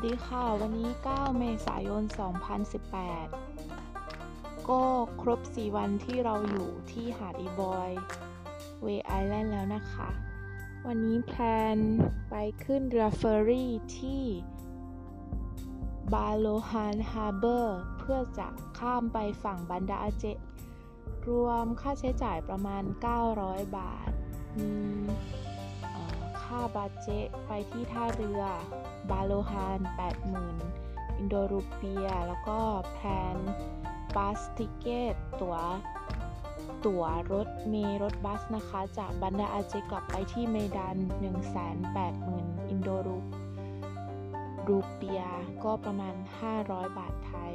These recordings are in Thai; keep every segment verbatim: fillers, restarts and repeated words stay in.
สวัสดีค่ะวันนี้เก้าเมษายนสองพันสิบแปดก็ครบสี่วันที่เราอยู่ที่หาดอีบอยเวย์ไอแลนด์แล้วนะคะวันนี้แพลนไปขึ้นเรือเฟอร์รี่ที่บาโลฮานฮาร์เบอร์เพื่อจะข้ามไปฝั่งบันดาอาเจรวมค่าใช้จ่ายประมาณเก้าร้อยบาทมีค่าบาเจไปที่ท่าเรือบาโลฮาน แปดหมื่น อินโดรูเปียแล้วก็แพลนบัสติเกตตั๋วตั๋วรถเมล์รถบัสนะคะจากบันดาอาเจกลับไปที่เมดัน หนึ่งแสนแปดหมื่น อินโดรูรูเปียก็ประมาณห้าร้อยบาทไทย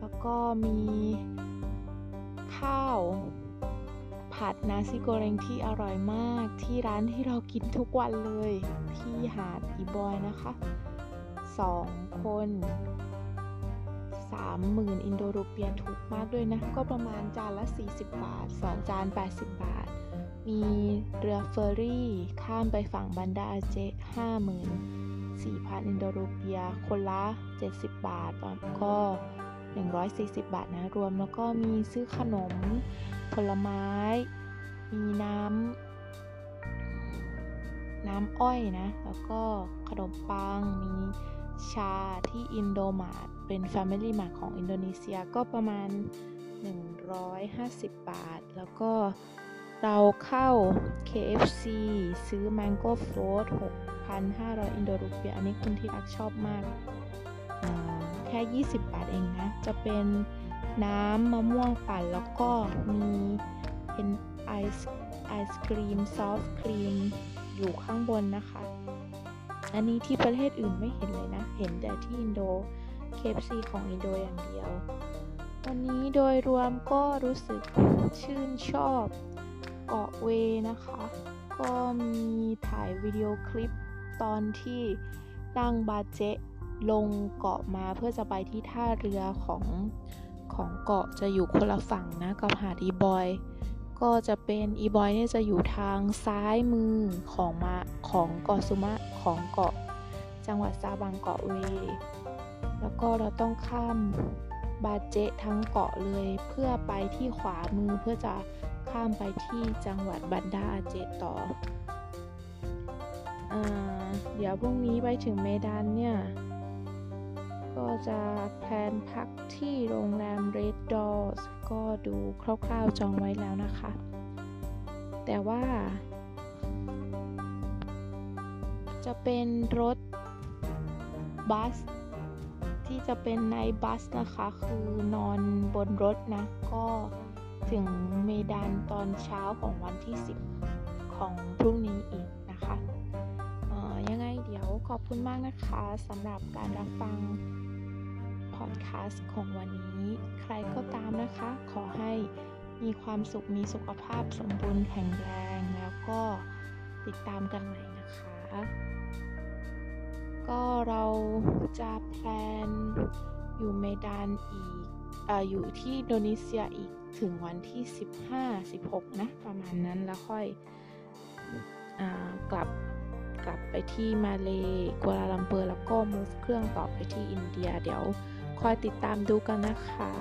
แล้วก็มีข้าวผัดนาซิโกเร็งที่อร่อยมากที่ร้านที่เรากินทุกวันเลยที่หาดอีบอยนะคะสองคน สามหมื่น อินโดรูเปียถูกมากด้วยนะก็ประมาณจานละสี่สิบบาทสองจานแปดสิบบาทมีเรือเฟอร์รี่ข้ามไปฝั่งบันดาอาเจ ห้าหมื่นสี่พัน อินโดรูเปียคนละเจ็ดสิบบาทก็หนึ่งร้อยสี่สิบบาทนะรวมแล้วก็มีซื้อขนมผลไม้มีน้ำน้ำอ้อยนะแล้วก็ขนมปังมีชาที่อินโดมาร์ทเป็น Family Mart ของอินโดนีเซียก็ประมาณหนึ่งร้อยห้าสิบบาทแล้วก็เราเข้า เค เอฟ ซี ซื้อ Mango Fruit หกพันห้าร้อย อินโดรูเปียอันนี้คุณที่รักชอบมากแค่ยี่สิบบาทเองนะจะเป็นน้ำมะม่วงปั่นแล้วก็มีเป็นไอศไอศครีมซอฟต์ครีมอยู่ข้างบนนะคะอันนี้ที่ประเทศอื่นไม่เห็นเลยนะเห็นแต่ที่อินโด เค เอฟ ซี ของอินโดอย่างเดียววันนี้โดยรวมก็รู้สึกชื่นชอบเกาะเวนะคะก็มีถ่ายวิดีโอคลิปตอนที่นั่งบาเจลงเกาะมาเพื่อจะไปที่ท่าเรือของของเกาะจะอยู่คนละฝั่งนะกับหาดอีบอยก็จะเป็นอีบอยเนี่ยจะอยู่ทางซ้ายมือของมาของเกาะสุมะของเกาะจังหวัดซาบังเกาะเวแล้วก็เราต้องข้ามบาเจทั้งเกาะเลยเพื่อไปที่ขวามือเพื่อจะข้ามไปที่จังหวัดบันดาอาเจต่ออ่าเดี๋ยวพรุ่งนี้ไปถึงเมดันเนี่ยก็จะแพลนพักที่โรงแรม Reddolls ก็ดูคร่าวๆจองไว้แล้วนะคะแต่ว่าจะเป็นรถบัสที่จะเป็นในบัสนะคะคือนอนบนรถนะก็ถึงเมดันตอนเช้าของวันที่สิบของพรุ่งนี้อีกนะคะเอ่อยังไงเดี๋ยวขอบคุณมากนะคะสำหรับการรับฟังพอดคาสต์ของวันนี้ใครก็ตามนะคะขอให้มีความสุขมีสุขภาพสมบูรณ์แข็งแรงแล้วก็ติดตามกันใหม่นะคะก็เราจะแพลนอยู่เมดานอีกเอ่ออยู่ที่อินโดนีเซียอีกถึงวันที่สิบห้า สิบหกนะประมาณนั้นแล้วค่อยอ่ากลับกลับไปที่มาเลกัวลาลัมเปอร์แล้วก็มูฟเครื่องต่อไปที่อินเดียเดี๋ยวคอยติดตามดูกันนะคะ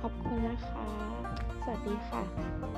ขอบคุณนะคะสวัสดีค่ะ